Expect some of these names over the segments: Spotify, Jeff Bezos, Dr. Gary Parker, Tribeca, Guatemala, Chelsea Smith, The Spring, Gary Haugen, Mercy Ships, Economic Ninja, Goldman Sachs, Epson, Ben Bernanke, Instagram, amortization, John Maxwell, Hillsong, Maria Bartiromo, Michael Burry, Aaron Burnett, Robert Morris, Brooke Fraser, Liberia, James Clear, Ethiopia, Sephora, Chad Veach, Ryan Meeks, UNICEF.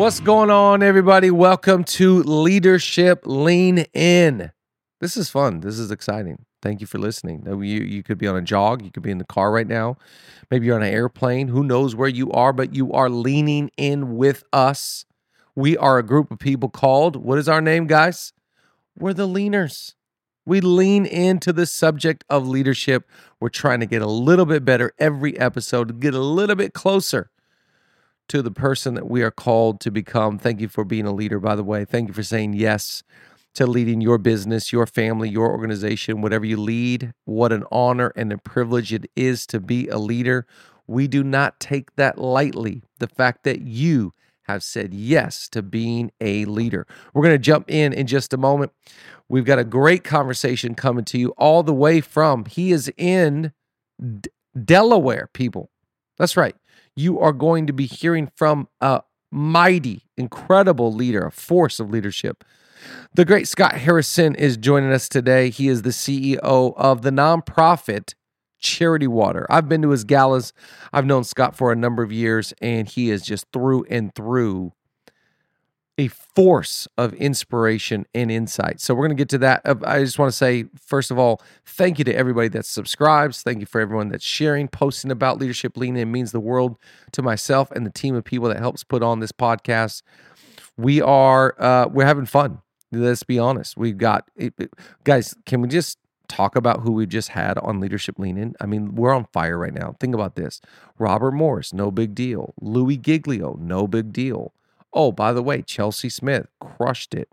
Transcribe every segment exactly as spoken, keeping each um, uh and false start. What's going on, everybody? Welcome to Leadership Lean In. This is fun. This is exciting. Thank you for listening. You, you could be on a jog. You could be in the car right now. Maybe you're on an airplane. Who knows where you are, but you are leaning in with us. We are a group of people called, what is our name, guys? We're the Leaners. We lean into the subject of leadership. We're trying to get a little bit better every episode, to get a little bit closer to the person that we are called to become. Thank you for being a leader, by the way. Thank you for saying yes to leading your business, your family, your organization, whatever you lead. What an honor and a privilege it is to be a leader. We do not take that lightly, the fact that you have said yes to being a leader. We're going to jump in in just a moment. We've got a great conversation coming to you all the way from, he is in D- Delaware, people. That's right. You are going to be hearing from a mighty, incredible leader, a force of leadership. The great Scott Harrison is joining us today. He is the C E O of the nonprofit Charity Water. I've been to his galas. I've known Scott for a number of years, and he is just through and through a force of inspiration and insight. So we're going to get to that. I just want to say, first of all, thank you to everybody that subscribes. Thank you for everyone that's sharing, posting about Leadership Lean In. It means the world to myself and the team of people that helps put on this podcast. We are, uh, we're having fun. Let's be honest. We've got, it, it, guys, can we just talk about who we've just had on Leadership Lean In? I mean, we're on fire right now. Think about this. Robert Morris, no big deal. Louis Giglio, no big deal. Oh, by the way, Chelsea Smith crushed it.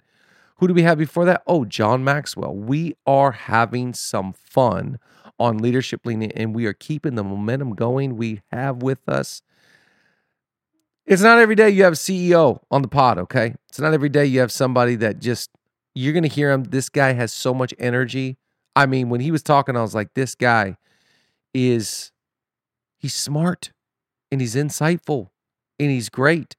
Who do we have before that? Oh, John Maxwell. We are having some fun on Leadership Lean In, and we are keeping the momentum going we have with us. It's not every day you have a C E O on the pod, okay? It's not every day you have somebody that just, you're going to hear him. This guy has so much energy. I mean, when he was talking, I was like, this guy is, he's smart, and he's insightful, and he's great.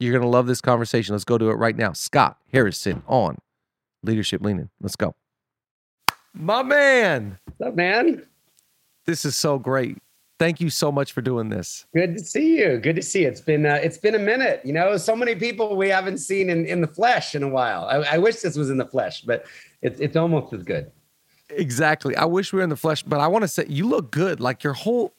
You're going to love this conversation. Let's go to it right now. Scott Harrison on Leadership Lean In. Let's go. My man. What's up, man? This is so great. Thank you so much for doing this. Good to see you. Good to see you. It's been, uh, it's been a minute. You know, so many people we haven't seen in, in the flesh in a while. I, I wish this was in the flesh, but it, it's almost as good. Exactly. I wish we were in the flesh, but I want to say you look good. Like your whole,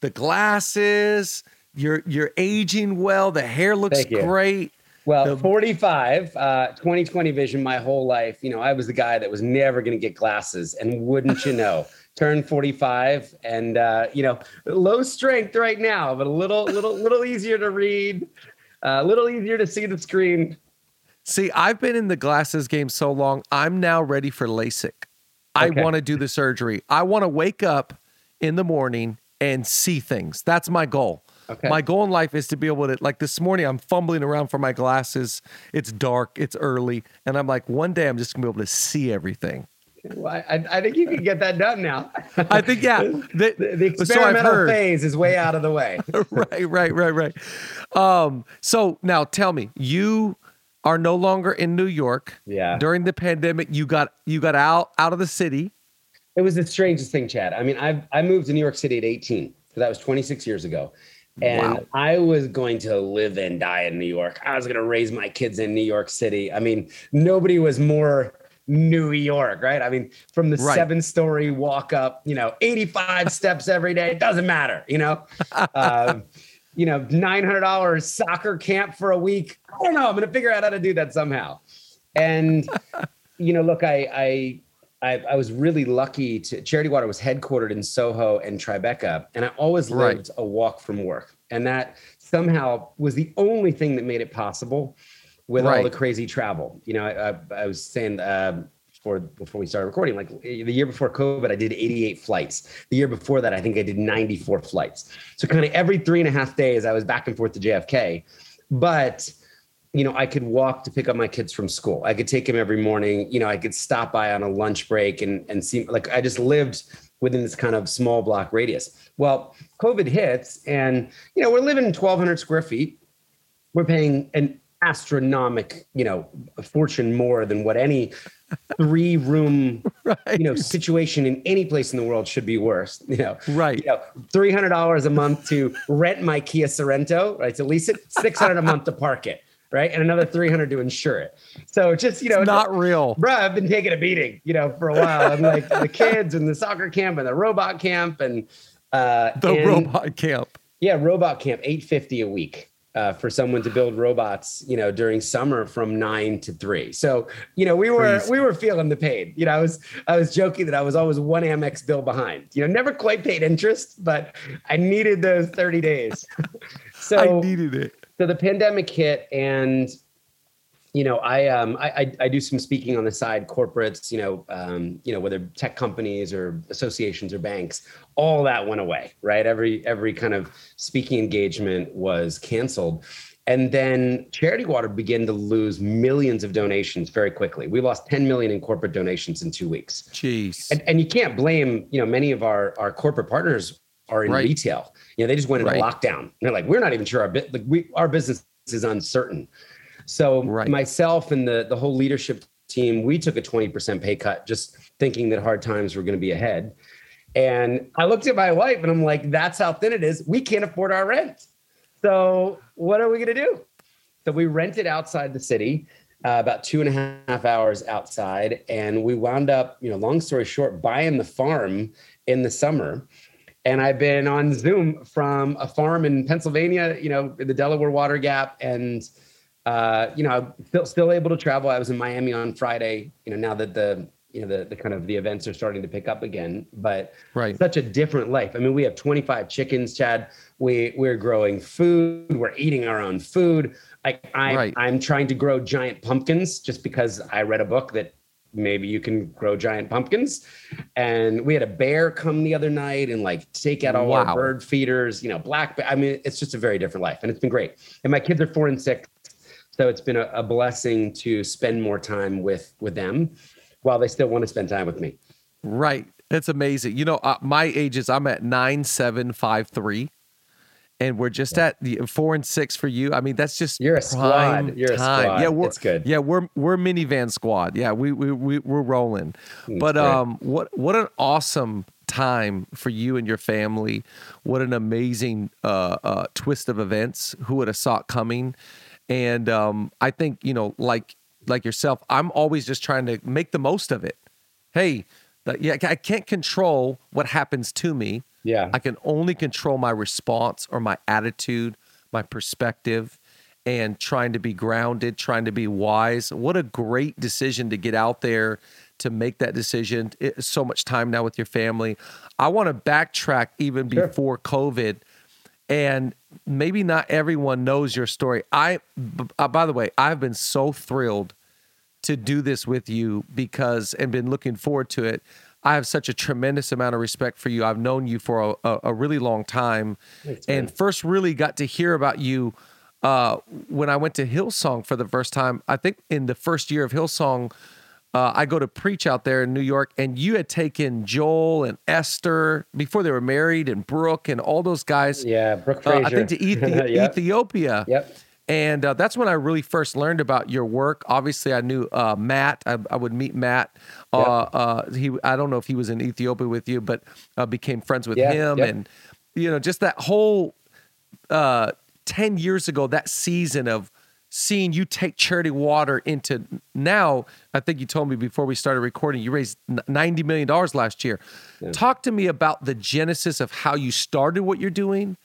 the glasses, you're, you're aging well. The hair looks great. Well, the- forty-five, uh, twenty twenty vision my whole life. You know, I was the guy that was never going to get glasses, and wouldn't you know, turned forty-five and, uh, you know, low strength right now, but a little, little, little easier to read, a uh, little easier to see the screen. See, I've been in the glasses game so long. I'm now ready for LASIK. I okay. want to do the surgery. I want to wake up in the morning and see things. That's my goal. Okay. My goal in life is to be able to, like this morning, I'm fumbling around for my glasses. It's dark, it's early. And I'm like, one day I'm just going to be able to see everything. Well, I, I think you can get that done now. I think, yeah. The, the, the experimental so phase is way out of the way. Right, right, right, right. Um, so now tell me, you are no longer in New York. Yeah. During the pandemic, you got you got out, out of the city. It was the strangest thing, Chad. I mean, I I moved to New York City at eighteen. So that was twenty-six years ago. And wow. I was going to live and die in New York. I was going to raise my kids in New York City. I mean, nobody was more New York, right? I mean, from the right. seven-story walk up, you know, eighty-five steps every day. It doesn't matter, you know. um, you know, nine hundred dollars soccer camp for a week. I don't know. I'm going to figure out how to do that somehow. And, you know, look, I I... I, I was really lucky to Charity Water was headquartered in Soho and Tribeca. And I always right. lived a walk from work. And that somehow was the only thing that made it possible with right. all the crazy travel. You know, I, I, I was saying uh, before, before we started recording, like the year before COVID, I did eighty-eight flights. The year before that, I think I did ninety-four flights. So kind of every three and a half days, I was back and forth to J F K. But you know, I could walk to pick up my kids from school. I could take him every morning. You know, I could stop by on a lunch break and, and see, like, I just lived within this kind of small block radius. Well, COVID hits and, you know, we're living in twelve hundred square feet. We're paying an astronomical, you know, fortune more than what any three room, right. you know, situation in any place in the world should be worse. You know, right. You know, three hundred dollars a month to rent my Kia Sorento, right? To lease it, six hundred dollars a month to park it. right? And another three hundred to insure it. So just, you know, it's not just, real. Bro, I've been taking a beating, you know, for a while. I'm like the kids and the soccer camp and the robot camp and uh, the and, robot camp. Yeah. Robot camp, eight fifty a week uh, for someone to build robots, you know, during summer from nine to three. So, you know, we were, Crazy. we were feeling the pain, you know, I was, I was joking that I was always one Amex bill behind, you know, never quite paid interest, but I needed those thirty days. So I needed it. So the pandemic hit, and you know, I um I, I I do some speaking on the side, corporates, you know, um, you know, whether tech companies or associations or banks, all that went away, right? Every every kind of speaking engagement was canceled. And then Charity Water began to lose millions of donations very quickly. We lost ten million in corporate donations in two weeks. Jeez. And and you can't blame, you know, many of our, our corporate partners are in right. retail. You know, they just went into right. lockdown. And they're like, we're not even sure our bit, like we, our business is uncertain. So right. myself and the the whole leadership team, we took a twenty percent pay cut, just thinking that hard times were going to be ahead. And I looked at my wife and I'm like, that's how thin it is. We can't afford our rent. So what are we going to do? So we rented outside the city, uh, about two and a half hours outside. And we wound up, you know, long story short, buying the farm in the summer. And I've been on Zoom from a farm in Pennsylvania, you know, in the Delaware Water Gap. And, uh, you know, I'm still able to travel. I was in Miami on Friday, you know, now that the, you know, the, the kind of the events are starting to pick up again. But right. such a different life. I mean, we have twenty-five chickens, Chad. We, we're growing food. We're eating our own food. I, I, right. I'm trying to grow giant pumpkins just because I read a book that maybe you can grow giant pumpkins. And we had a bear come the other night and like take out all wow. our bird feeders, you know, black bear. I mean, it's just a very different life, and it's been great. And my kids are four and six. So it's been a, a blessing to spend more time with, with them while they still want to spend time with me. Right. That's amazing. You know, uh, my ages, I'm at nine, seven, five, three, and we're just yeah. at the four and six for you. I mean, that's just you're a squad. You're time. a squad. Yeah, we're it's good. Yeah, we're we're minivan squad. Yeah, we we we we're rolling. That's but great. um, what what an awesome time for you and your family. What an amazing uh, uh, twist of events. Who would have saw it coming? And um, I think you know, like like yourself, I'm always just trying to make the most of it. Hey, the, yeah, I can't control what happens to me. Yeah, I can only control my response or my attitude, my perspective, and trying to be grounded, trying to be wise. What a great decision to get out there to make that decision. It's so much time now with your family. I want to backtrack even sure. before COVID, and maybe not everyone knows your story. I, by the way, I've been so thrilled to do this with you because, and been looking forward to it. I have such a tremendous amount of respect for you. I've known you for a, a, a really long time. Thanks, and man. First really got to hear about you uh, when I went to Hillsong for the first time. I think in the first year of Hillsong, uh, I go to preach out there in New York, and you had taken Joel and Esther before they were married, and Brooke and all those guys. Yeah, Brooke Fraser. Uh, I think to Ethi- yep. Ethiopia. Yep. And uh, that's when I really first learned about your work. Obviously, I knew uh, Matt. I, I would meet Matt. Uh, yep. uh, he, I don't know if he was in Ethiopia with you, but I uh, became friends with yeah, him. Yep. And, you know, just that whole uh, ten years ago, that season of seeing you take Charity Water into now, I think you told me before we started recording, you raised ninety million dollars last year. Yeah. Talk to me about the genesis of how you started what you're doing.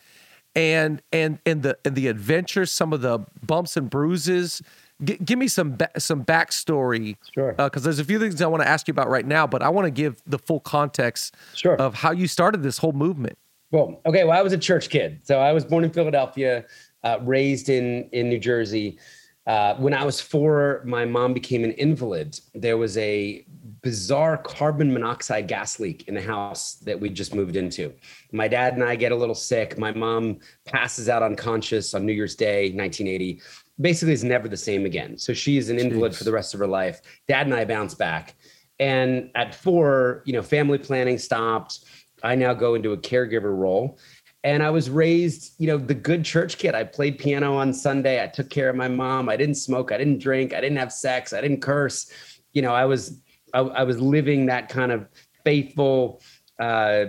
And and and the and the adventures, some of the bumps and bruises. G- give me some ba- some backstory, sure. Because uh, there's a few things I want to ask you about right now, but I want to give the full context sure. of how you started this whole movement. Well, okay. Well, I was a church kid, so I was born in Philadelphia, uh, raised in in New Jersey. Uh, when I was four, my mom became an invalid. There was a bizarre carbon monoxide gas leak in the house that we just moved into. My dad and I get a little sick. My mom passes out unconscious on New Year's Day, nineteen eighty. Basically is never the same again. So she is an invalid Jeez. For the rest of her life. Dad and I bounce back. And at four, you know, family planning stopped. I now go into a caregiver role. And I was raised, you know, the good church kid. I played piano on Sunday. I took care of my mom. I didn't smoke. I didn't drink. I didn't have sex. I didn't curse. You know, I was, I, I was living that kind of faithful uh,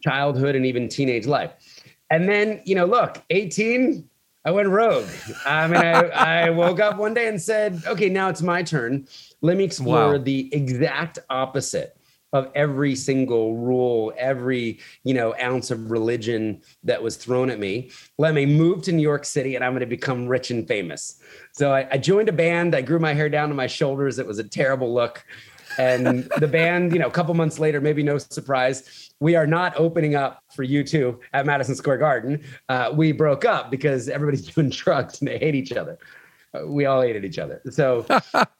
childhood and even teenage life. And then, you know, look, eighteen, I went rogue. I mean, I, I woke up one day and said, okay, now it's my turn. Let me explore wow. the exact opposite of every single rule, every, you know, ounce of religion that was thrown at me. Let me move to New York City and I'm going to become rich and famous. So I, I joined a band. I grew my hair down to my shoulders. It was a terrible look. And the band, you know, a couple months later, maybe no surprise, we are not opening up for U two at Madison Square Garden. Uh, we broke up because everybody's doing drugs and they hate each other. Uh, we all hated each other. So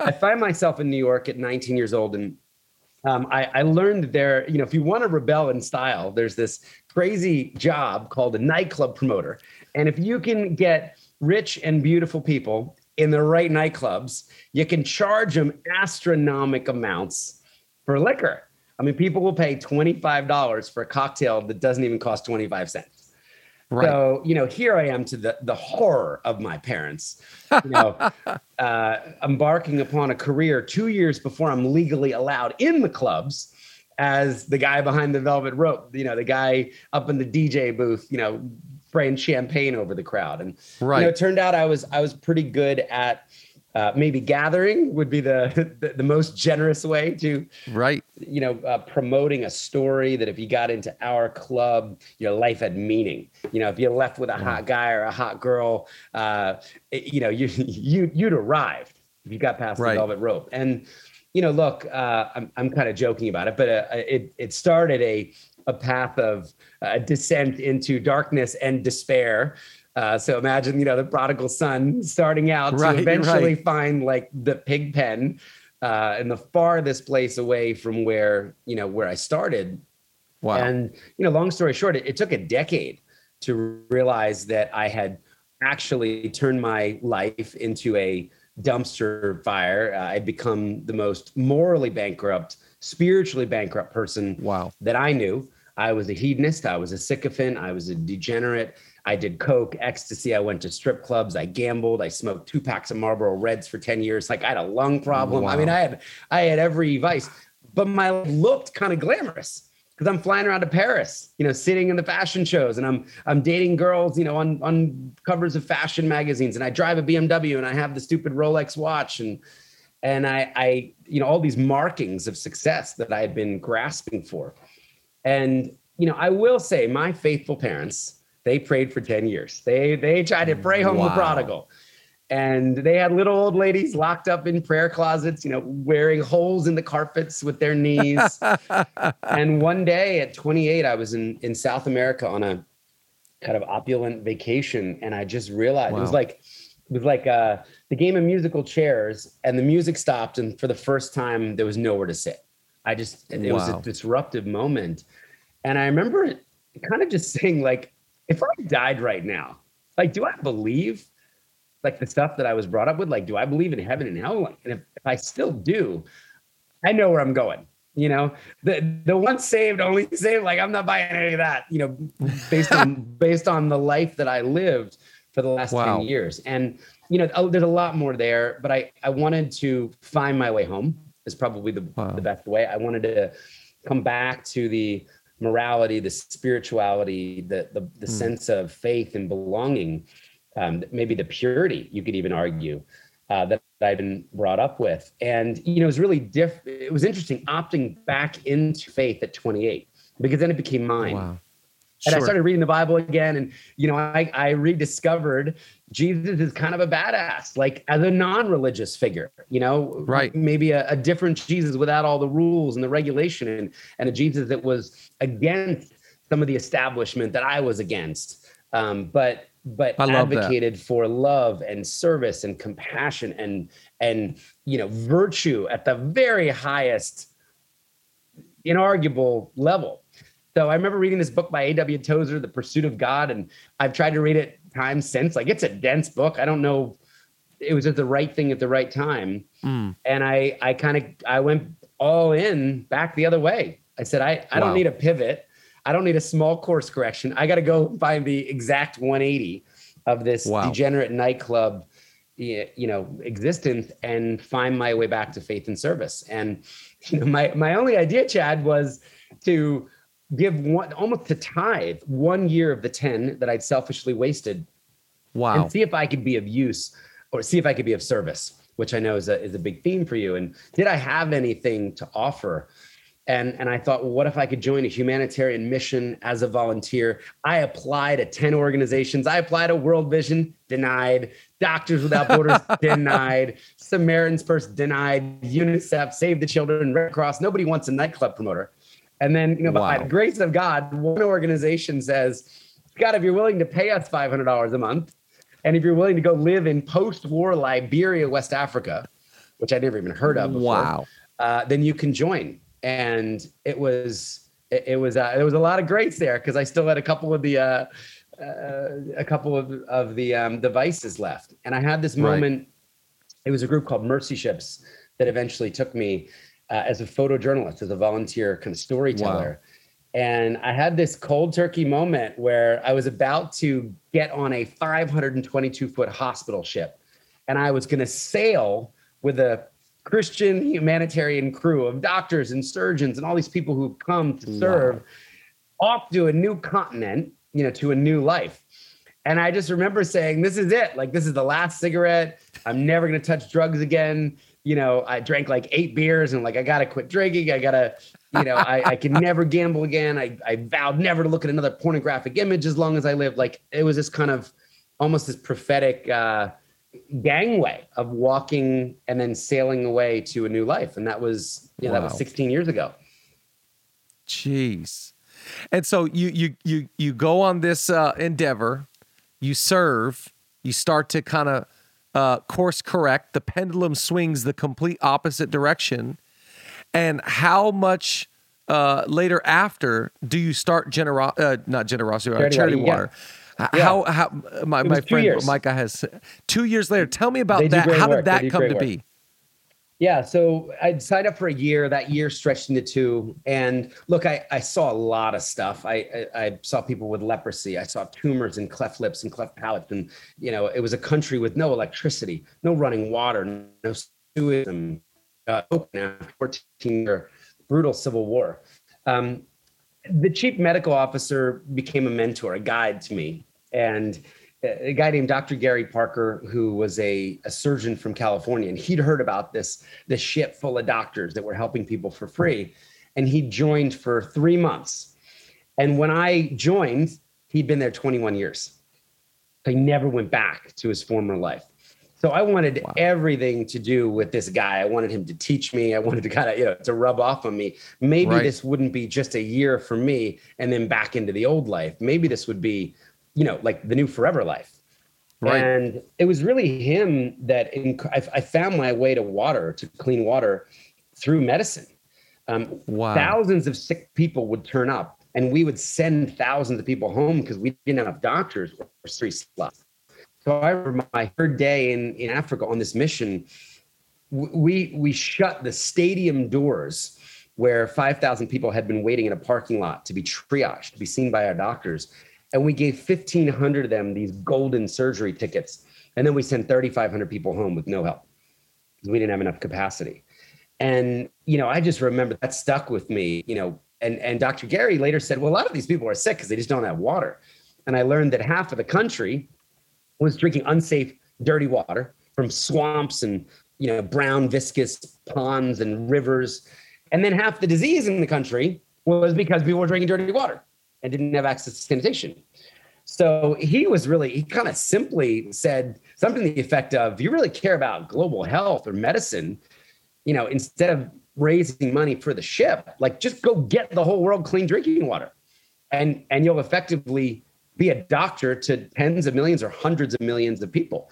I find myself in New York at nineteen years old. And um, I, I learned there, you know, if you want to rebel in style, there's this crazy job called a nightclub promoter. And if you can get rich and beautiful people in the right nightclubs, you can charge them astronomical amounts for liquor. I mean, people will pay twenty-five dollars for a cocktail that doesn't even cost twenty-five cents. Right. So, you know, here I am to the, the horror of my parents, you know, uh, embarking upon a career two years before I'm legally allowed in the clubs as the guy behind the velvet rope, you know, the guy up in the D J booth, you know, spraying champagne over the crowd. And, right. you know, it turned out I was, I was pretty good at Uh, maybe gathering would be the, the, the most generous way to, right. you know, uh, promoting a story that if you got into our club, your life had meaning. You know, if you left with a yeah. hot guy or a hot girl, uh, it, you know, you, you, you'd arrived if you got past right. the velvet rope. And, you know, look, uh, I'm, I'm kind of joking about it, but uh, it, it started a, a path of uh, descent into darkness and despair. Uh, so imagine, you know, the prodigal son starting out right, to eventually right. find like the pig pen uh, in the farthest place away from where, you know, where I started. Wow. And, you know, long story short, it, it took a decade to realize that I had actually turned my life into a dumpster fire. Uh, I'd become the most morally bankrupt, spiritually bankrupt person wow. that I knew. I was a hedonist. I was a sycophant. I was a degenerate. I did coke, ecstasy. I went to strip clubs. I gambled. I smoked two packs of Marlboro Reds for ten years. Like I had a lung problem. Wow. I mean, I had, I had every vice, but my life looked kind of glamorous because I'm flying around to Paris, you know, sitting in the fashion shows and I'm, I'm dating girls, you know, on, on covers of fashion magazines. And I drive a B M W and I have the stupid Rolex watch. And, and I, I, you know, all these markings of success that I had been grasping for. And, you know, I will say my faithful parents, they prayed for ten years. They they tried to pray home wow. the prodigal. And they had little old ladies locked up in prayer closets, you know, wearing holes in the carpets with their knees. And one day at twenty-eight, I was in, in South America on a kind of opulent vacation. And I just realized wow. it was like, it was like uh, the game of musical chairs and the music stopped. And for the first time, there was nowhere to sit. I just, it wow. was a disruptive moment. And I remember kind of just saying like, if I died right now, like, do I believe like the stuff that I was brought up with? Like, do I believe in heaven and hell? Like, and if, if I still do, I know where I'm going, you know, the, the once saved, only saved, like I'm not buying any of that, you know, based on, based on the life that I lived for the last wow. ten years. And, you know, there's a lot more there, but I, I wanted to find my way home is probably the, wow. the best way. I wanted to come back to the morality, the spirituality, the the, the mm. sense of faith and belonging, um, maybe the purity, you could even argue, uh, that I've been brought up with. And, you know, it was really diff- it was interesting opting back into faith at twenty-eight, because then it became mine. Wow. And sure. I started reading the Bible again. And, you know, I, I rediscovered Jesus is kind of a badass, like as a non-religious figure, you know, right. maybe a, a different Jesus without all the rules and the regulation and, and a Jesus that was against some of the establishment that I was against. Um, but but advocated that. For love and service and compassion and and, you know, virtue at the very highest, inarguable level. So I remember reading this book by A W Tozer, The Pursuit of God, and I've tried to read it times since. Like, it's a dense book. I don't know. It was at the right thing at the right time. Mm. And I I kind of, I went all in back the other way. I said, I, I wow. don't need a pivot. I don't need a small course correction. I got to go find the exact one eighty of this wow. degenerate nightclub, you know, existence and find my way back to faith and service. And you know, my, my only idea, Chad, was to give one, almost to tithe one year of the ten that I'd selfishly wasted Wow. And see if I could be of use or see if I could be of service, which I know is a, is a big theme for you. And did I have anything to offer? And, and I thought, well, what if I could join a humanitarian mission as a volunteer? I applied to ten organizations. I applied to World Vision, denied. Doctors Without Borders, denied. Samaritan's Purse, denied. UNICEF, Save the Children, Red Cross. Nobody wants a nightclub promoter. And then, you know, wow. by the grace of God, one organization says, God, if you're willing to pay us five hundred dollars a month, and if you're willing to go live in post-war Liberia, West Africa, which I never even heard of before, wow. uh, then you can join. And it was, it, it was, uh, there was a lot of greats there because I still had a couple of the, uh, uh, a couple of, of the um, devices left. And I had this moment, right. It was a group called Mercy Ships that eventually took me uh, as a photojournalist, as a volunteer kind of storyteller. Wow. And I had this cold turkey moment where I was about to get on a five hundred twenty-two foot hospital ship. And I was going to sail with a Christian humanitarian crew of doctors and surgeons and all these people who come to serve wow. off to a new continent, you know, to a new life. And I just remember saying, this is it. Like, this is the last cigarette. I'm never going to touch drugs again. You know, I drank like eight beers and like, I got to quit drinking. I got to, you know, I, I can never gamble again. I, I vowed never to look at another pornographic image as long as I lived. Like it was this kind of almost this prophetic uh, gangway of walking and then sailing away to a new life. And that was, you know, wow. that was sixteen years ago. Jeez. And so you, you, you, you go on this uh, endeavor, you serve, you start to kind of, Uh, course correct, the pendulum swings the complete opposite direction. And how much uh, later after do you start genero- uh, not generosity, charity, charity water? Yeah. How, how my, my friend years. Micah has two years later. Tell me about that. How work. did that come to work. be? Yeah, so I'd signed up for a year. That year stretched into two. And look, I, I saw a lot of stuff. I, I I saw people with leprosy. I saw tumors and cleft lips and cleft palates. And, you know, it was a country with no electricity, no running water, no sewage, and uh, fourteen-year brutal civil war. Um, the chief medical officer became a mentor, a guide to me. And a guy named Doctor Gary Parker, who was a, a surgeon from California, and he'd heard about this, this ship full of doctors that were helping people for free. And he joined for three months. And when I joined, he'd been there twenty-one years. He never went back to his former life. So I wanted wow. everything to do with this guy. I wanted him to teach me. I wanted to kind of, you know, to rub off on me. Maybe right. this wouldn't be just a year for me and then back into the old life. Maybe this would be, you know, like the new forever life. Right. And it was really him that inc- I, I found my way to water, to clean water through medicine. Um, wow. Thousands of sick people would turn up and we would send thousands of people home because we didn't have enough doctors or three slots. So I remember my third day in, in Africa on this mission, we, we shut the stadium doors where five thousand people had been waiting in a parking lot to be triaged, to be seen by our doctors. And we gave fifteen hundred of them these golden surgery tickets. And then we sent thirty-five hundred people home with no help because we didn't have enough capacity. And, you know, I just remember that stuck with me, you know, and, and Doctor Gary later said, well, a lot of these people are sick because they just don't have water. And I learned that half of the country was drinking unsafe, dirty water from swamps and, you know, brown, viscous ponds and rivers. And then half the disease in the country was because people were drinking dirty water and didn't have access to sanitation. So he was really, he kind of simply said something to the effect of, you really care about global health or medicine, you know, instead of raising money for the ship, like just go get the whole world clean drinking water. And, and you'll effectively be a doctor to tens of millions or hundreds of millions of people.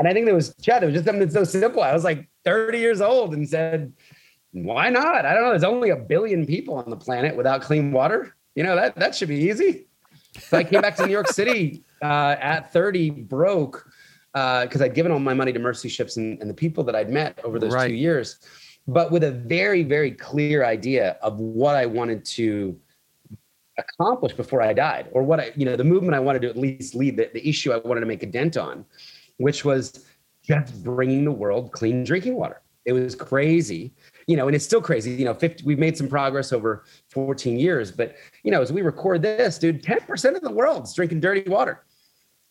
And I think there was, Chad, it was just something that's so simple. I was like thirty years old and said, why not? I don't know, there's only a billion people on the planet without clean water. You know, that, that should be easy. So I came back to New York City uh, at thirty, broke, because uh, I'd given all my money to Mercy Ships and, and the people that I'd met over those right. two years, but with a very, very clear idea of what I wanted to accomplish before I died, or what I, you know, the movement I wanted to at least lead, the, the issue I wanted to make a dent on, which was just bringing the world clean drinking water. It was crazy, you know, and it's still crazy. You know, fifty, we've made some progress over fourteen years, but, you know, as we record this, dude, ten percent of the world's drinking dirty water.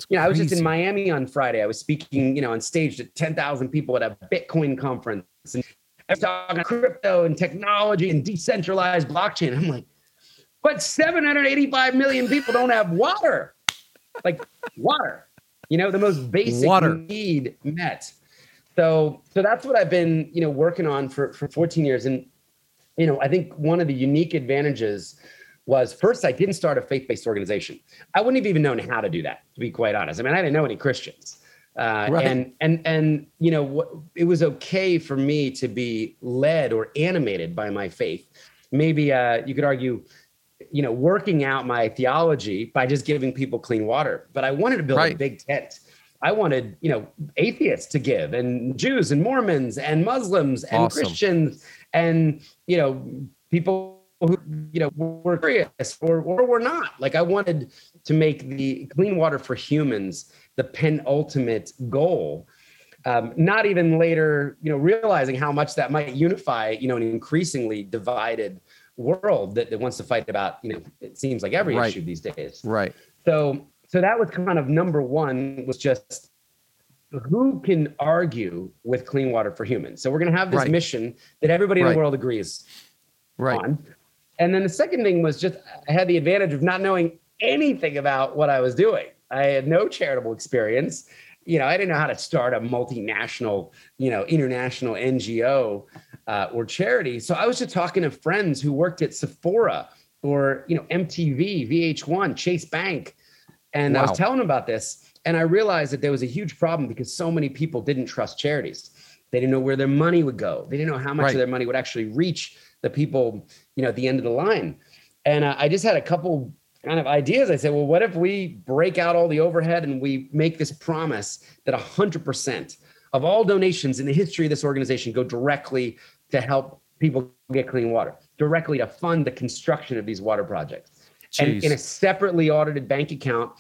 You know, I was just in Miami on Friday. I was speaking, you know, on stage to ten thousand people at a Bitcoin conference. And I was talking about crypto and technology and decentralized blockchain. I'm like, but seven hundred eighty-five million people don't have water. Like water, you know, the most basic water need met. So, so that's what I've been, you know, working on for, for fourteen years. And, you know, I think one of the unique advantages was first, I didn't start a faith-based organization. I wouldn't have even known how to do that, to be quite honest. I mean, I didn't know any Christians. Uh, right. And, and, and, you know, it was okay for me to be led or animated by my faith. Maybe uh, you could argue, you know, working out my theology by just giving people clean water. But I wanted to build right. a big tent. I wanted, you know, atheists to give, and Jews and Mormons and Muslims and awesome. Christians and, you know, people who, you know, were curious or, or were not. Like I wanted to make the clean water for humans the penultimate goal. Um, not even later, you know, realizing how much that might unify, you know, an increasingly divided world that, that wants to fight about, you know, it seems like every right. issue these days. Right. So, So that was kind of number one, was just who can argue with clean water for humans? So we're going to have this right. mission that everybody right. in the world agrees right. on. And then the second thing was just I had the advantage of not knowing anything about what I was doing. I had no charitable experience. You know, I didn't know how to start a multinational, you know, international N G O uh, or charity. So I was just talking to friends who worked at Sephora or, you know, M T V, V H one, Chase Bank. And wow. I was telling them about this, and I realized that there was a huge problem because so many people didn't trust charities. They didn't know where their money would go. They didn't know how much right. of their money would actually reach the people, you know, at the end of the line. And uh, I just had a couple kind of ideas. I said, well, what if we break out all the overhead and we make this promise that one hundred percent of all donations in the history of this organization go directly to help people get clean water, directly to fund the construction of these water projects. Jeez. And in a separately audited bank account,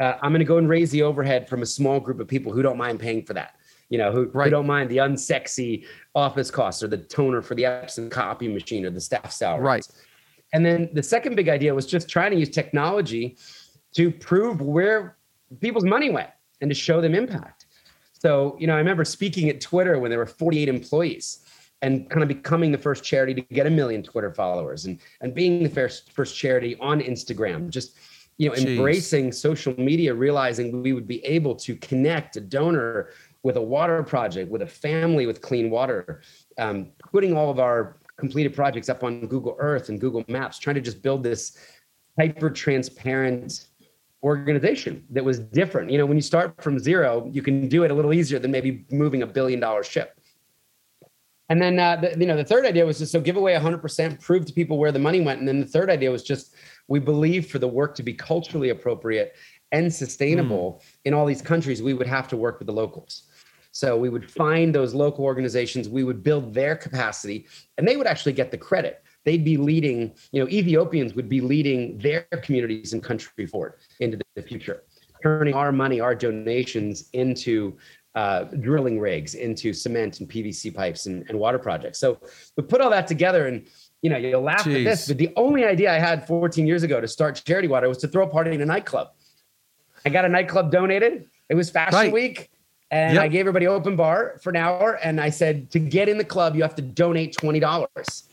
uh, I'm going to go and raise the overhead from a small group of people who don't mind paying for that, you know, who, right. who don't mind the unsexy office costs or the toner for the Epson copy machine or the staff salary. Right. And then the second big idea was just trying to use technology to prove where people's money went and to show them impact. So, you know, I remember speaking at Twitter when there were forty-eight employees, and kind of becoming the first charity to get a million Twitter followers, and, and being the first first charity on Instagram, just, you know, Jeez. Embracing social media, realizing we would be able to connect a donor with a water project, with a family with clean water, um, putting all of our completed projects up on Google Earth and Google Maps, trying to just build this hyper transparent organization that was different. You know, when you start from zero, you can do it a little easier than maybe moving a billion dollar ship. And then, uh, the, you know, the third idea was just so give away one hundred percent, prove to people where the money went. And then the third idea was just we believe for the work to be culturally appropriate and sustainable mm. in all these countries, we would have to work with the locals. So we would find those local organizations, we would build their capacity, and they would actually get the credit. They'd be leading, you know, Ethiopians would be leading their communities and country forward into the future, turning our money, our donations into Uh, drilling rigs, into cement and P V C pipes and, and water projects. So we put all that together, and you know, you'll laugh Jeez. At this, but the only idea I had fourteen years ago to start Charity Water was to throw a party in a nightclub. I got a nightclub donated. It was fashion right. week, and yep. I gave everybody open bar for an hour, and I said, to get in the club, you have to donate twenty dollars.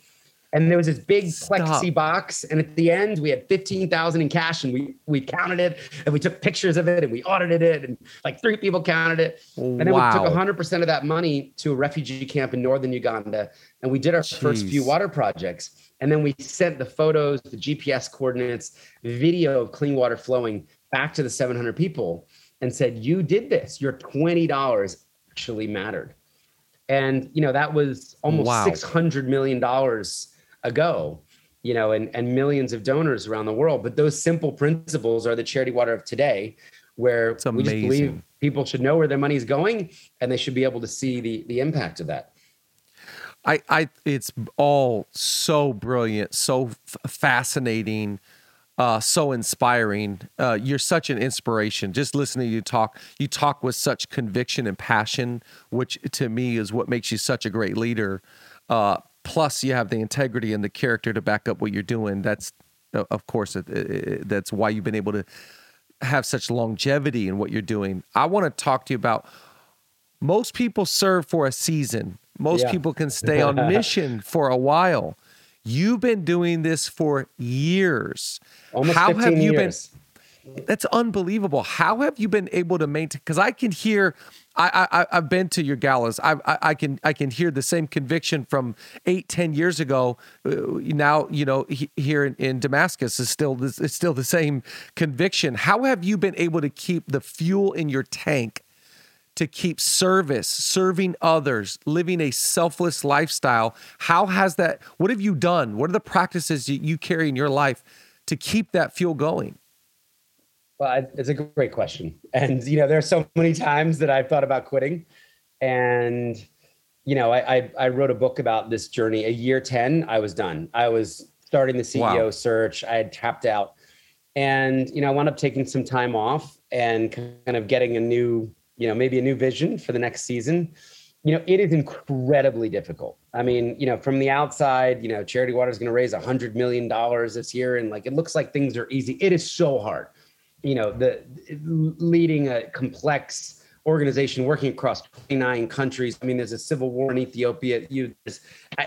And there was this big Stop. Plexi box, and at the end, we had fifteen thousand in cash, and we we counted it, and we took pictures of it, and we audited it, and like three people counted it. And then wow. we took one hundred percent of that money to a refugee camp in northern Uganda, and we did our Jeez. First few water projects. And then we sent the photos, the G P S coordinates, video of clean water flowing back to the seven hundred people and said, you did this. Your twenty dollars actually mattered. And, you know, that was almost wow. six hundred million dollars ago, you know, and, and millions of donors around the world. But those simple principles are the Charity Water of today, where we just believe people should know where their money is going, and they should be able to see the the impact of that. I, I it's all so brilliant, so f- fascinating, uh, so inspiring. Uh, you're such an inspiration. Just listening to you talk, you talk with such conviction and passion, which to me is what makes you such a great leader. Uh, Plus, you have the integrity and the character to back up what you're doing. That's, of course, it, it, that's why you've been able to have such longevity in what you're doing. I want to talk to you about, most people serve for a season. Most yeah. people can stay on mission for a while. You've been doing this for years. Almost How fifteen have you years. Been? That's unbelievable. How have you been able to maintain? Because I can hear, I, I, I've been to your galas. I, I, I can, I can hear the same conviction from eight, ten years ago. Now, you know, he, here in, in Damascus is still, it's still the same conviction. How have you been able to keep the fuel in your tank to keep service, serving others, living a selfless lifestyle? How has that, what have you done? What are the practices you carry in your life to keep that fuel going? Well, it's a great question. And, you know, there are so many times that I've thought about quitting. And, you know, I, I, I wrote a book about this journey. A year ten, I was done. I was starting the C E O wow. search. I had tapped out. And, you know, I wound up taking some time off and kind of getting a new, you know, maybe a new vision for the next season. You know, it is incredibly difficult. I mean, you know, from the outside, you know, Charity Water is going to raise a hundred million dollars this year. And like, it looks like things are easy. It is so hard. You know, the leading a complex organization working across twenty-nine countries. I mean, there's a civil war in Ethiopia. You,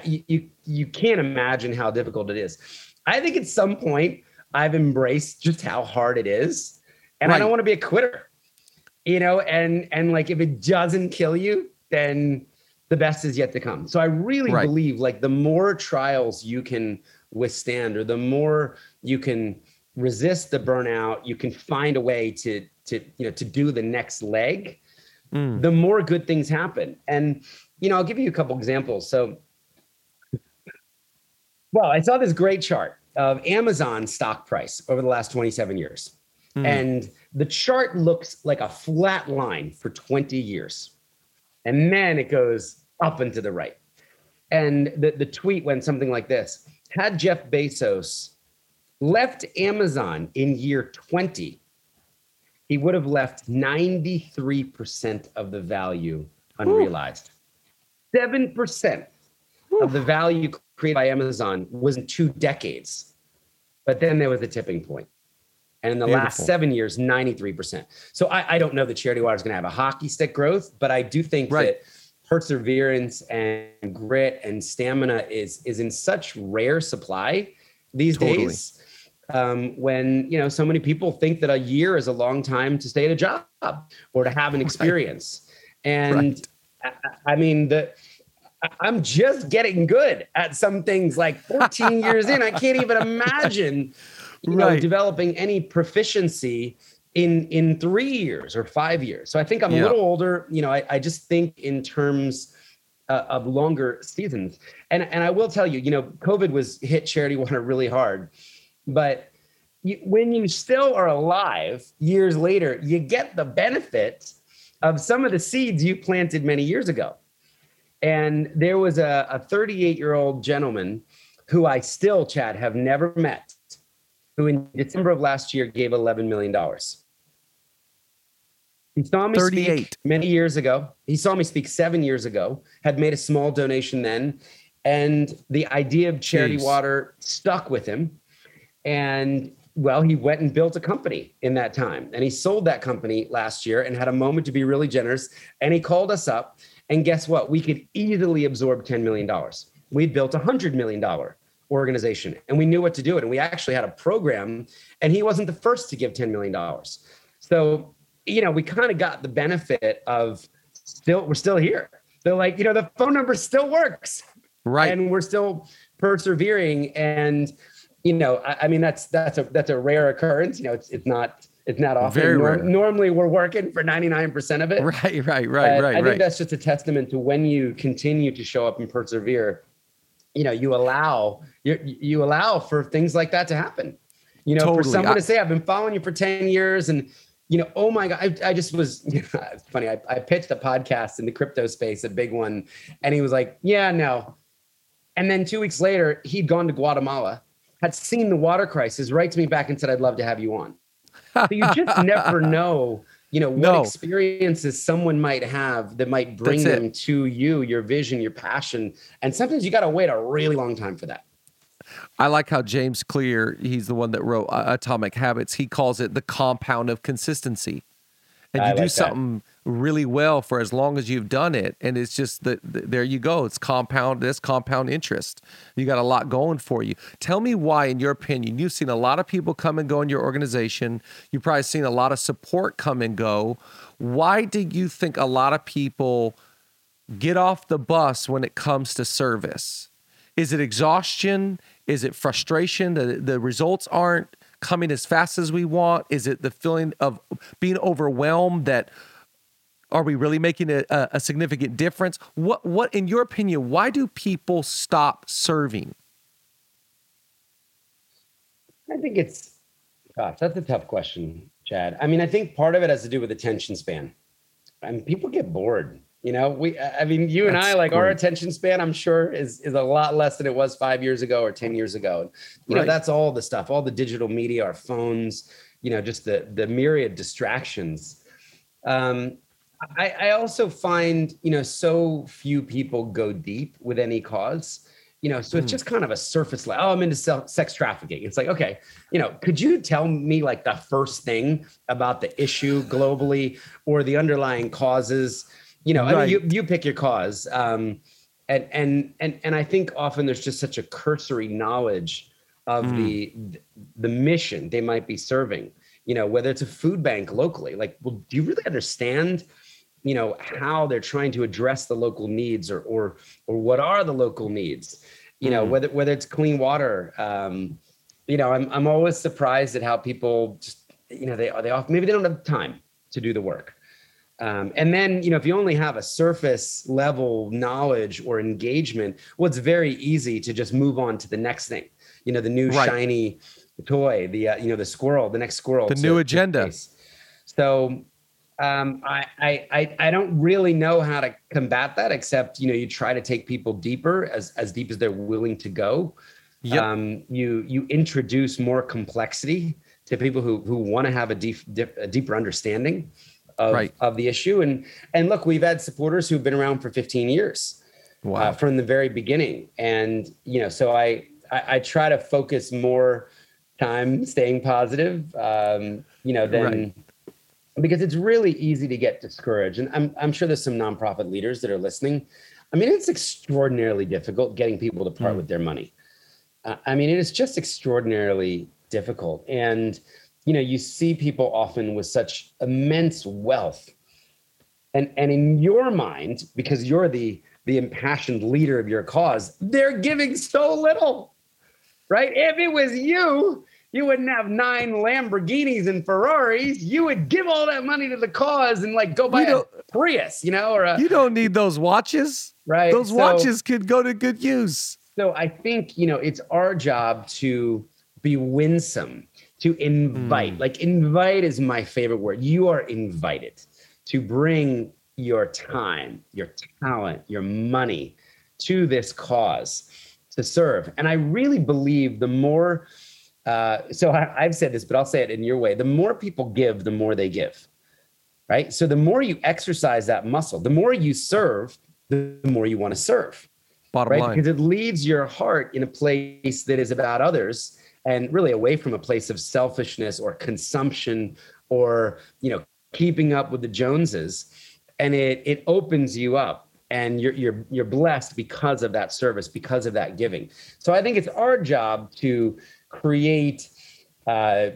you, you can't imagine how difficult it is. I think at some point I've embraced just how hard it is, and right. I don't want to be a quitter. You know, and and like, if it doesn't kill you, then the best is yet to come. So I really right. believe, like, the more trials you can withstand, or the more you can resist the burnout, you can find a way to to you know to do the next leg. Mm. The more good things happen. And you know, I'll give you a couple examples. So, well, I saw this great chart of Amazon stock price over the last twenty-seven years. Mm. And the chart looks like a flat line for twenty years. And then it goes up and to the right. And the, the tweet went something like this: had Jeff Bezos left Amazon in year twenty, he would have left ninety-three percent of the value unrealized. Ooh. seven percent Ooh. Of the value created by Amazon was in two decades. But then there was a tipping point. And in the Beautiful. Last seven years, ninety-three percent. So I, I don't know that Charity Water is going to have a hockey stick growth, but I do think right. that perseverance and grit and stamina is is in such rare supply these totally. Days. Um, when, you know, so many people think that a year is a long time to stay at a job or to have an experience. Right. And right. I, I mean, the I'm just getting good at some things. Like fourteen years in, I can't even imagine. You know, right. developing any proficiency in in three years or five years. So I think I'm yeah. a little older. You know, I, I just think in terms uh, of longer seasons. And and I will tell you, you know, COVID was hit Charity Water really hard. But you, when you still are alive years later, you get the benefit of some of the seeds you planted many years ago. And there was a, a thirty-eight-year-old gentleman who I still, Chad, have never met, who in December of last year gave eleven million dollars. He saw me thirty-eight speak many years ago. He saw me speak seven years ago, had made a small donation then. And the idea of Charity Jeez. Water stuck with him. And well, he went and built a company in that time. And he sold that company last year and had a moment to be really generous. And he called us up, and guess what? We could easily absorb ten million dollars. We built a one hundred million dollars organization, and we knew what to do it. And we actually had a program, and he wasn't the first to give ten million dollars. So, you know, we kind of got the benefit of still, we're still here. They're like, you know, the phone number still works. Right. And we're still persevering. And, you know, I, I mean, that's, that's a, that's a rare occurrence. You know, it's, it's not, it's not often. Very rare. Norm, normally we're working for ninety-nine percent of it. Right, right, right, but right. I think right. that's just a testament to when you continue to show up and persevere, you know, you allow, you you allow for things like that to happen. You know, totally. For someone I, to say, I've been following you for ten years, and, you know, oh my God, I, I just was, you know, it's funny. I, I pitched a podcast in the crypto space, a big one. And he was like, yeah, no. And then two weeks later, he'd gone to Guatemala, had seen the water crisis, writes me back and said, I'd love to have you on. So you just never know, you know, what no. experiences someone might have that might bring That's them it. To you, your vision, your passion. And sometimes you got to wait a really long time for that. I like how James Clear, he's the one that wrote Atomic Habits, he calls it the compound of consistency. And you do something really well for as long as you've done it, and it's just that there you go. It's compound. That's compound interest. You got a lot going for you. Tell me why, in your opinion, you've seen a lot of people come and go in your organization. You've probably seen a lot of support come and go. Why do you think a lot of people get off the bus when it comes to service? Is it exhaustion? Is it frustration? The, the results aren't coming as fast as we want? Is it the feeling of being overwhelmed that are we really making a, a significant difference? What, what, in your opinion, why do people stop serving? I think it's, gosh, that's a tough question, Chad. I mean, I think part of it has to do with attention span. I mean, people get bored. You know, we, I mean, you and That's I, like cool. our attention span, I'm sure is, is a lot less than it was five years ago or ten years ago. You right. know, that's all the stuff, all the digital media, our phones, you know, just the, the myriad distractions. Um, I, I also find, you know, so few people go deep with any cause, you know, so mm. it's just kind of a surface level. Oh, I'm into sex trafficking. It's like, okay, you know, could you tell me like the first thing about the issue globally or the underlying causes? You know, right. I mean, you, you pick your cause. Um, and, and, and, and I think often there's just such a cursory knowledge of mm. the, the mission they might be serving, you know, whether it's a food bank locally, like, well, do you really understand, you know, how they're trying to address the local needs or, or, or what are the local needs, you know, mm. whether, whether it's clean water, um, you know, I'm, I'm always surprised at how people just, you know, they are, they off, maybe they don't have time to do the work. Um, and then, you know, if you only have a surface level knowledge or engagement, well, it's very easy to just move on to the next thing. You know, the new right. shiny toy, the, uh, you know, the squirrel, the next squirrel. The to, new agenda. So um, I, I, I don't really know how to combat that, except, you know, you try to take people deeper as, as deep as they're willing to go. Yep. Um, you, you introduce more complexity to people who, who want to have a, deep, dip, a deeper understanding. Of, right. of the issue. And, and look, we've had supporters who've been around for fifteen years wow. uh, from the very beginning. And, you know, so I, I, I try to focus more time staying positive, um, you know, than right. because it's really easy to get discouraged. And I'm, I'm sure there's some nonprofit leaders that are listening. I mean, it's extraordinarily difficult getting people to part mm. with their money. Uh, I mean, it is just extraordinarily difficult. And, you know, you see people often with such immense wealth, and and in your mind, because you're the the impassioned leader of your cause, they're giving so little, right? If it was you, you wouldn't have nine Lamborghinis and Ferraris. You would give all that money to the cause and like go buy a Prius, you know, or a, you don't need those watches, right? Those so, watches could go to good use. So I think, you know, it's our job to be winsome. To invite, mm. like invite is my favorite word. You are invited to bring your time, your talent, your money to this cause to serve. And I really believe the more, uh, so I, I've said this, but I'll say it in your way. The more people give, the more they give, right? So the more you exercise that muscle, the more you serve, the more you want to serve. Bottom right? line. Because it leaves your heart in a place that is about others and really away from a place of selfishness or consumption or, you know, keeping up with the Joneses. And it it opens you up and you're you're you're blessed because of that service, because of that giving. So I think it's our job to create uh,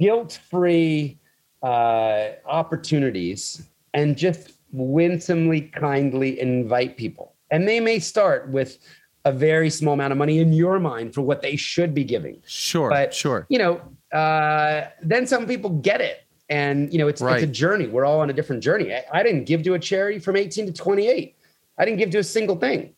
guilt-free uh, opportunities and just winsomely, kindly invite people. And they may start with a very small amount of money in your mind for what they should be giving. Sure, but, sure. You know, uh, then some people get it. And, you know, it's, right. it's a journey. We're all on a different journey. I, I didn't give to a charity from eighteen to twenty-eight. I didn't give to a single thing.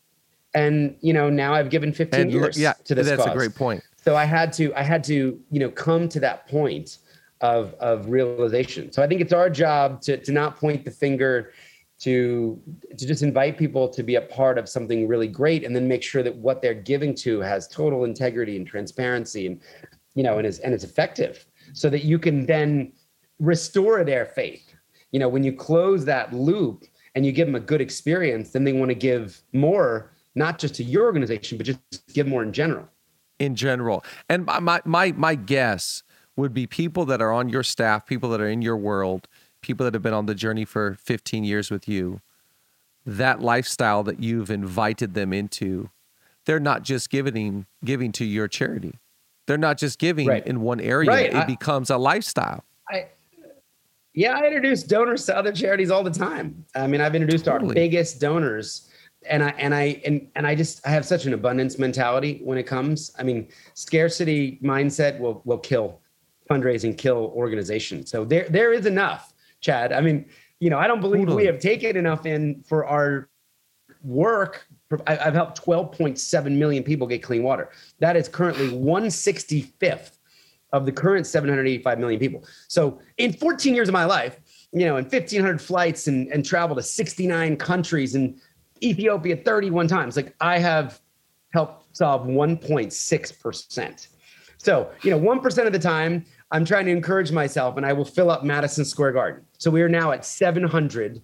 And, you know, now I've given fifteen and, years yeah, to this that's cause. That's a great point. So I had to, I had to, you know, come to that point of, of realization. So I think it's our job to, to not point the finger to to just invite people to be a part of something really great and then make sure that what they're giving to has total integrity and transparency and, you know, and is and it's effective so that you can then restore their faith. You know, when you close that loop and you give them a good experience, then they want to give more, not just to your organization, but just give more in general. in general. And my my my guess would be people that are on your staff, people that are in your world, people that have been on the journey for fifteen years with you, that lifestyle that you've invited them into, they're not just giving giving to your charity. They're not just giving right. in one area. Right. It I, becomes a lifestyle. I, yeah, I introduce donors to other charities all the time. I mean, I've introduced totally. our biggest donors. And I and I and, and I just I have such an abundance mentality when it comes. I mean, scarcity mindset will will kill fundraising, kill organization. So there there is enough, Chad. I mean, you know, I don't believe totally. we have taken enough in for our work. I, I've helped twelve point seven million people get clean water. That is currently one hundred sixty-fifth of the current seven hundred eighty-five million people. So in fourteen years of my life, you know, in fifteen hundred flights and and travel to sixty-nine countries and Ethiopia thirty-one times. Like I have helped solve one point six percent. So, you know, one percent of the time I'm trying to encourage myself and I will fill up Madison Square Garden. So we are now at seven hundred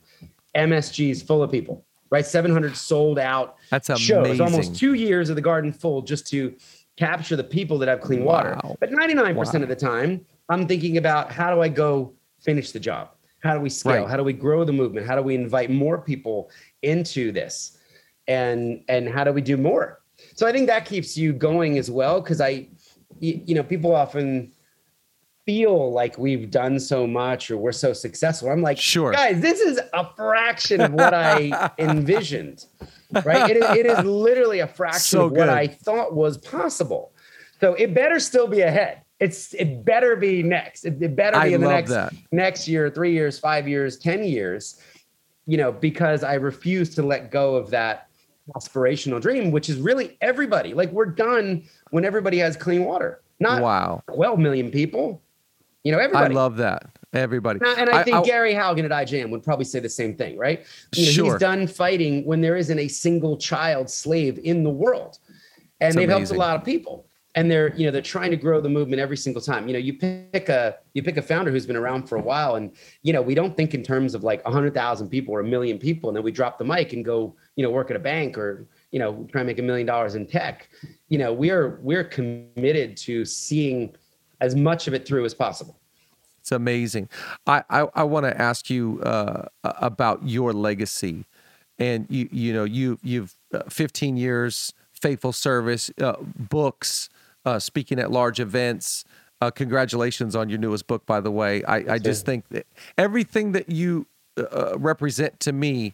M S Gs full of people, right? seven hundred sold out. That's amazing. Shows, almost two years of the garden full just to capture the people that have clean water. Wow. But ninety-nine percent wow. of the time I'm thinking about how do I go finish the job? How do we scale? Right. How do we grow the movement? How do we invite more people into this? And and how do we do more? So I think that keeps you going as well, because I, you know, people often feel like we've done so much or we're so successful. I'm like, sure, guys, this is a fraction of what I envisioned, right? It, it is literally a fraction so of good. what I thought was possible. So it better still be ahead. It's it better be next. It, it better be I in the next that. next year, three years, five years, ten years, you know, because I refuse to let go of that aspirational dream, which is really everybody. Like we're done when everybody has clean water. Not wow. twelve million people. You know, everybody. I love that. Everybody. And I, and I think I, I, Gary Haugen at I J M would probably say the same thing, right? You know, sure. He's done fighting when there isn't a single child slave in the world. And it's they've amazing. helped a lot of people. And they're, you know, they're trying to grow the movement every single time. You know, you pick a, you pick a founder who's been around for a while, and you know, we don't think in terms of like a hundred thousand people or a million people, and then we drop the mic and go, you know, work at a bank or, you know, try and make a million dollars in tech. You know, we're we're committed to seeing as much of it through as possible. It's amazing. I I, I want to ask you uh, about your legacy, and you you know you you've fifteen years faithful service, uh, books. Uh, speaking at large events. Uh, congratulations on your newest book, by the way. I, I just think that everything that you uh, represent to me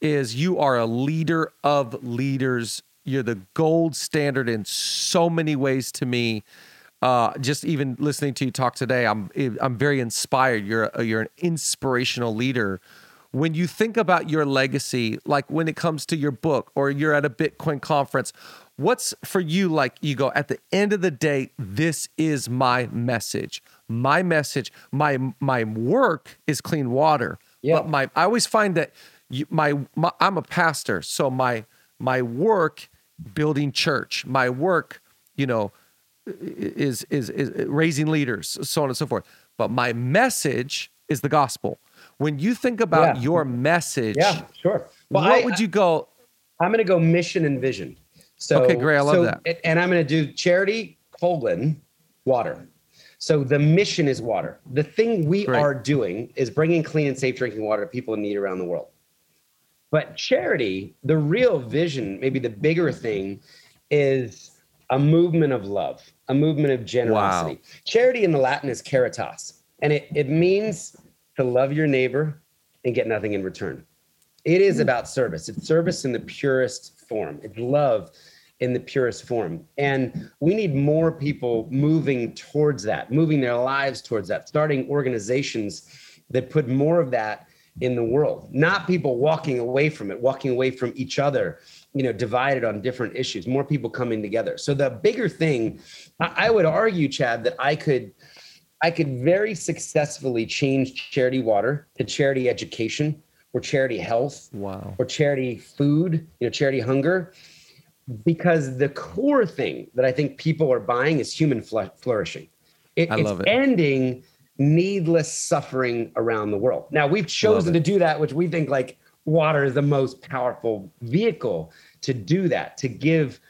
is you are a leader of leaders. You're the gold standard in so many ways to me. Uh, just even listening to you talk today, I'm I'm very inspired. You're a, you're an inspirational leader. When you think about your legacy, like when it comes to your book or you're at a Bitcoin conference, what's for you like you go, at the end of the day, this is my message. My message, my my work is clean water. Yeah. But my I always find that you, my, my I'm a pastor, so my my work building church, my work, you know, is is is raising leaders, so on and so forth. But my message is the gospel. When you think about yeah. your message, yeah, sure. Well, what I, would you go? I'm going to go mission and vision. So, okay, great. I love so, that. And I'm going to do charity, colon, water. So the mission is water. The thing we great. are doing is bringing clean and safe drinking water to people in need around the world. But charity, the real vision, maybe the bigger thing, is a movement of love, a movement of generosity. Wow. Charity in the Latin is caritas, and it, it means to love your neighbor and get nothing in return. It is about service. It's service in the purest form. It's love in the purest form. And we need more people moving towards that, moving their lives towards that, starting organizations that put more of that in the world, not people walking away from it, walking away from each other, you know, divided on different issues, more people coming together. So the bigger thing, I would argue, Chad, that I could, I could very successfully change Charity Water to charity education, or charity health, wow. or charity food, you know, charity hunger, because the core thing that I think people are buying is human flourishing. It, I love it's it. ending needless suffering around the world. Now we've chosen to do that, which we think like water is the most powerful vehicle to do that, to give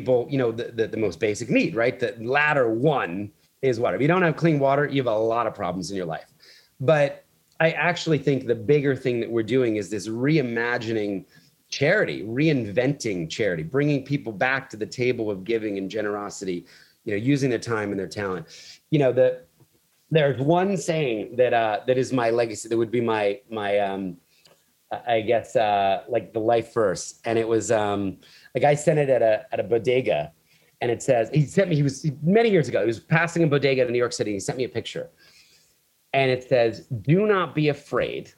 people, you know, the, the, the most basic need, right? The ladder one is water. If you don't have clean water, you have a lot of problems in your life. But I actually think the bigger thing that we're doing is this reimagining charity, reinventing charity, bringing people back to the table of giving and generosity, you know, using their time and their talent. You know, the, there's one saying that uh, that is my legacy, that would be my, my um, I guess, uh, like the life verse. And it was, um, like I sent it at a at a bodega, and it says, he sent me, he was many years ago, he was passing a bodega in New York City, and he sent me a picture. And it says, "Do not be afraid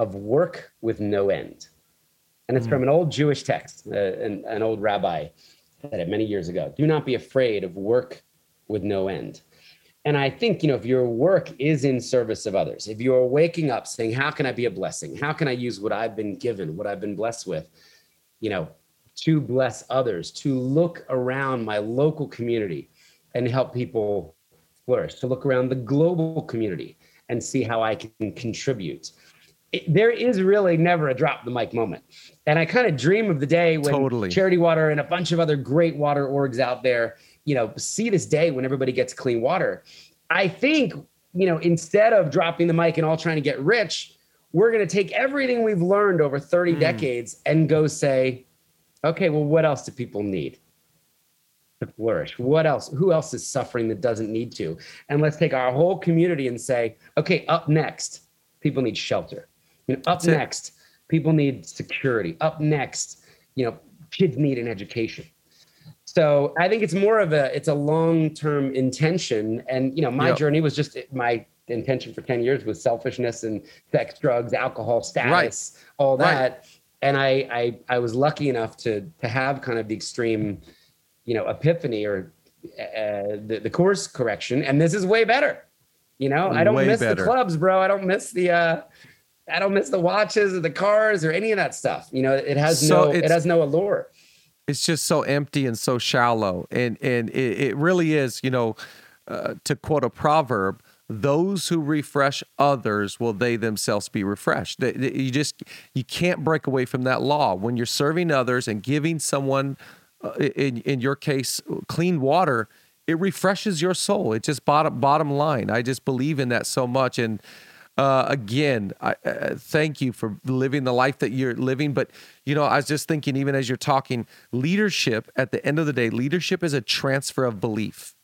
of work with no end." And it's from an old Jewish text, uh, an, an old rabbi said it many years ago. Do not be afraid of work with no end. And I think, you know, if your work is in service of others, if you're waking up saying, how can I be a blessing? How can I use what I've been given, what I've been blessed with, you know, to bless others, to look around my local community and help people flourish, to look around the global community and see how I can contribute. It, there is really never a drop the mic moment. And I kind of dream of the day when totally. Charity Water and a bunch of other great water orgs out there, you know, see this day when everybody gets clean water. I think, you know, instead of dropping the mic and all trying to get rich, we're going to take everything we've learned over thirty mm. decades and go say, okay, well, what else do people need to flourish? What else? Who else is suffering that doesn't need to? And let's take our whole community and say, okay, up next, people need shelter. You know, up next, people need security. Up next, you know, kids need an education. So I think it's more of a, it's a long-term intention. And, you know, my yep. journey was just, my intention for ten years was selfishness and sex, drugs, alcohol, status, right. all that. Right. And I, I, I was lucky enough to, to have kind of the extreme, you know, epiphany or uh, the, the course correction. And this is way better. You know, I don't way miss better. the clubs, bro. I don't miss the, uh, I don't miss the watches or the cars or any of that stuff. You know, it has so no, it has no allure. It's just so empty and so shallow. And, and it, it really is, you know, uh, to quote a proverb, those who refresh others, will they themselves be refreshed? You just, you can't break away from that law. When you're serving others and giving someone, uh, in, in your case, clean water, it refreshes your soul. It's just bottom, bottom line. I just believe in that so much. And, Uh, again, I, uh, thank you for living the life that you're living. But, you know, I was just thinking, even as you're talking, leadership, at the end of the day, leadership is a transfer of belief.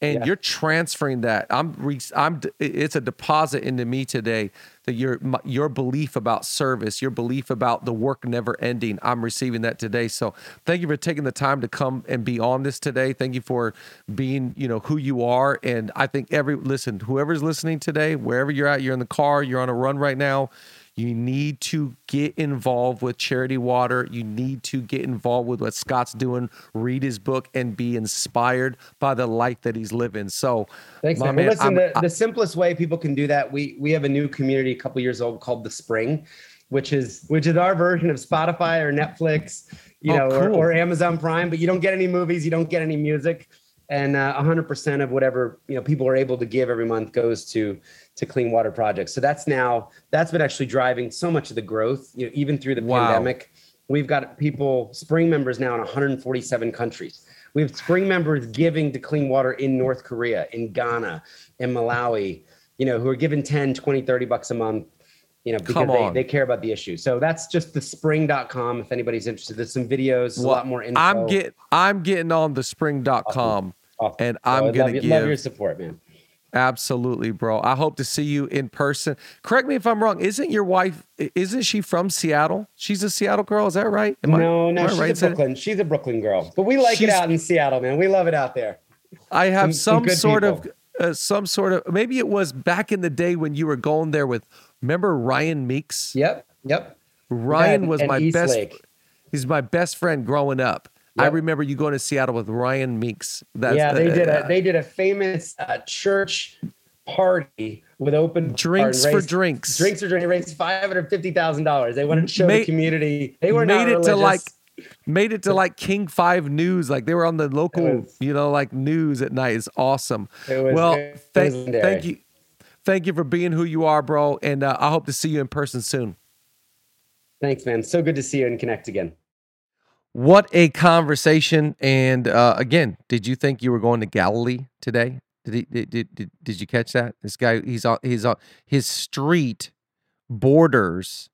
And yeah. you're transferring that. I'm, re- I'm. It's a deposit into me today that your your belief about service, your belief about the work never ending. I'm receiving that today. So thank you for taking the time to come and be on this today. Thank you for being, you know, who you are. And I think every listen, whoever's listening today, wherever you're at, you're in the car, you're on a run right now. You need to get involved with Charity Water. You need to get involved with what Scott's doing, read his book, and be inspired by the life that he's living. So, thanks, man. man listen, the, I, the simplest way people can do that, we we have a new community a couple years old called The Spring, which is which is our version of Spotify or Netflix, you oh, know, cool. or, or Amazon Prime. But you don't get any movies, you don't get any music, and uh, one hundred percent of whatever, you know, people are able to give every month goes to. to clean water projects. So that's now, that's been actually driving so much of the growth, you know, even through the wow. pandemic. We've got people, Spring members now in one hundred forty-seven countries. We have Spring members giving to clean water in North Korea, in Ghana, in Malawi, you know, who are giving ten, twenty, thirty bucks a month, you know, because they, they care about the issue. So that's just the spring dot com. If anybody's interested, there's some videos, well, a lot more info. I'm, get, I'm getting on the spring dot com awesome. Awesome. And so I'm going to give. Love your support, man. Absolutely, bro. I hope to see you in person. Correct me if I'm wrong. Isn't your wife, isn't she from Seattle? She's a Seattle girl. Is that right? Am no, I, no, she's right a Brooklyn. It? She's a Brooklyn girl. But we like she's, it out in Seattle, man. We love it out there. I have some, some, some sort people. of, uh, some sort of, maybe it was back in the day when you were going there with, remember Ryan Meeks? Yep, yep. Ryan and, was and my East best, Lake. He's my best friend growing up. Yep. I remember you going to Seattle with Ryan Meeks. That's, yeah, they uh, did a they did a famous uh, church party with open drinks raised, for drinks. Drinks for drinks. They raised five hundred fifty thousand dollars. They wanted to show made, the community. They were made not it religious. to like made it to like King Five News. Like they were on the local, was, you know, like news at night. It's awesome. It was, well, it was thank legendary. thank you, thank you for being who you are, bro. And uh, I hope to see you in person soon. Thanks, man. So good to see you and connect again. What a conversation. And uh, again, did you think you were going to Galilee today? Did, he, did, did, did you catch that? This guy, he's on, he's on, his street borders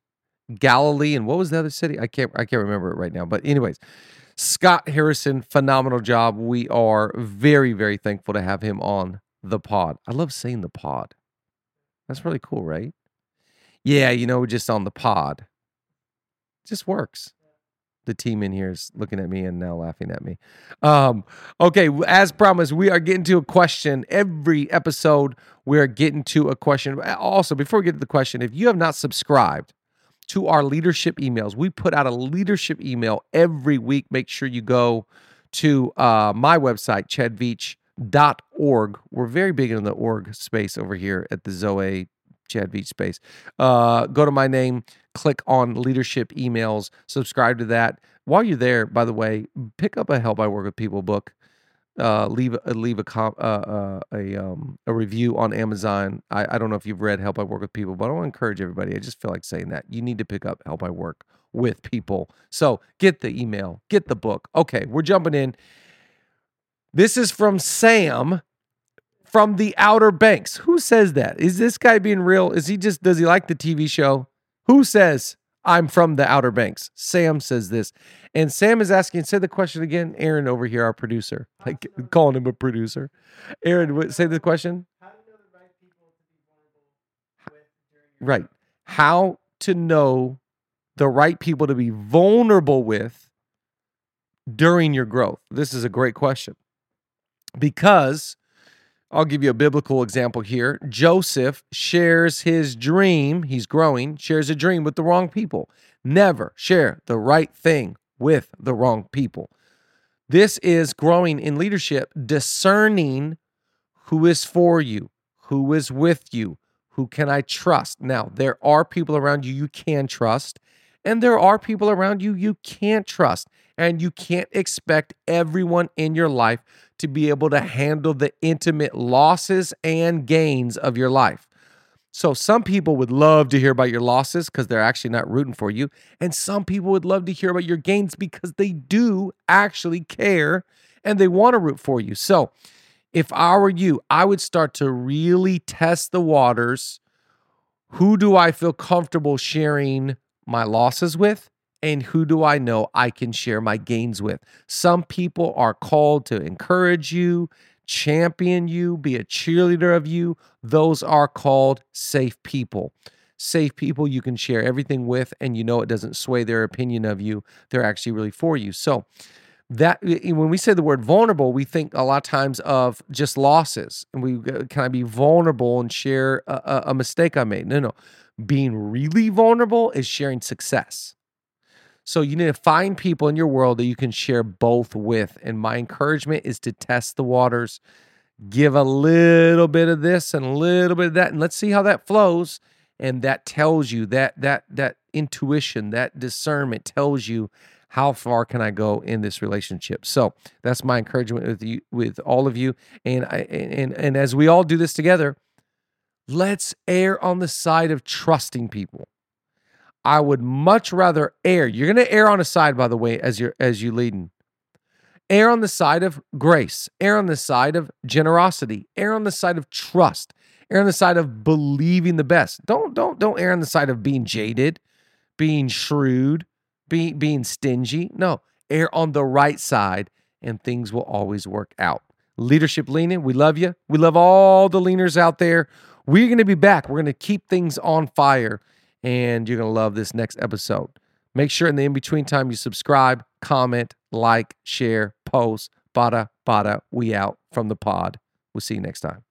Galilee, and what was the other city? I can't I can't remember it right now. But anyways, Scott Harrison, phenomenal job. We are very, very thankful to have him on the pod. I love saying the pod. That's really cool, right? Yeah, you know, just on the pod. It just works. The team in here is looking at me and now laughing at me. Um, okay, as promised, we are getting to a question. Every episode, we are getting to a question. Also, before we get to the question, if you have not subscribed to our leadership emails, we put out a leadership email every week. Make sure you go to uh, my website, chad veach dot org. We're very big in the org space over here at the Zoe Chad Veach space. Uh, go to my name, click on leadership emails, subscribe to that. While you're there, by the way, pick up a Help I Work With People book. Uh, leave uh, leave a comp, uh, uh, a um, a review on Amazon. I, I don't know if you've read Help I Work With People, but I want to encourage everybody. I just feel like saying that. You need to pick up Help I Work With People. So get the email, get the book. Okay, we're jumping in. This is from Sam from the Outer Banks. Who says that? Is this guy being real? Is he just, does he like the T V show? Who says, I'm from the Outer Banks? Sam says this. And Sam is asking, say the question again. Aaron over here, our producer, like calling him a producer. Aaron, say the question. How to know the right people to be vulnerable with during your Right. How to know the right people to be vulnerable with during your growth. This is a great question. Because I'll give you a biblical example here. Joseph shares his dream. He's growing, shares a dream with the wrong people. Never share the right thing with the wrong people. This is growing in leadership, discerning who is for you, who is with you, who can I trust. Now, there are people around you you can trust, and there are people around you you can't trust. And you can't expect everyone in your life to be able to handle the intimate losses and gains of your life. So some people would love to hear about your losses because they're actually not rooting for you. And some people would love to hear about your gains because they do actually care and they want to root for you. So if I were you, I would start to really test the waters. Who do I feel comfortable sharing my losses with? And who do I know I can share my gains with? Some people are called to encourage you, champion you, be a cheerleader of you. Those are called safe people. Safe people you can share everything with, and you know it doesn't sway their opinion of you. They're actually really for you. So that when we say the word vulnerable, we think a lot of times of just losses. And we can I be vulnerable and share a, a mistake I made? No, no. Being really vulnerable is sharing success. So you need to find people in your world that you can share both with. And my encouragement is to test the waters, give a little bit of this and a little bit of that, and let's see how that flows. And that tells you, that that that intuition, that discernment tells you how far can I go in this relationship. So that's my encouragement with you, with all of you. And I and and as we all do this together, let's err on the side of trusting people. I would much rather err. You're going to err on a side, by the way, as you're as you leading. Err on the side of grace. Err on the side of generosity. Err on the side of trust. Err on the side of believing the best. Don't don't don't err on the side of being jaded, being shrewd, being being stingy. No, err on the right side, and things will always work out. Leadership Lean In. We love you. We love all the leaners out there. We're going to be back. We're going to keep things on fire. And you're going to love this next episode. Make sure in the in-between time you subscribe, comment, like, share, post, bada, bada. We out from the pod. We'll see you next time.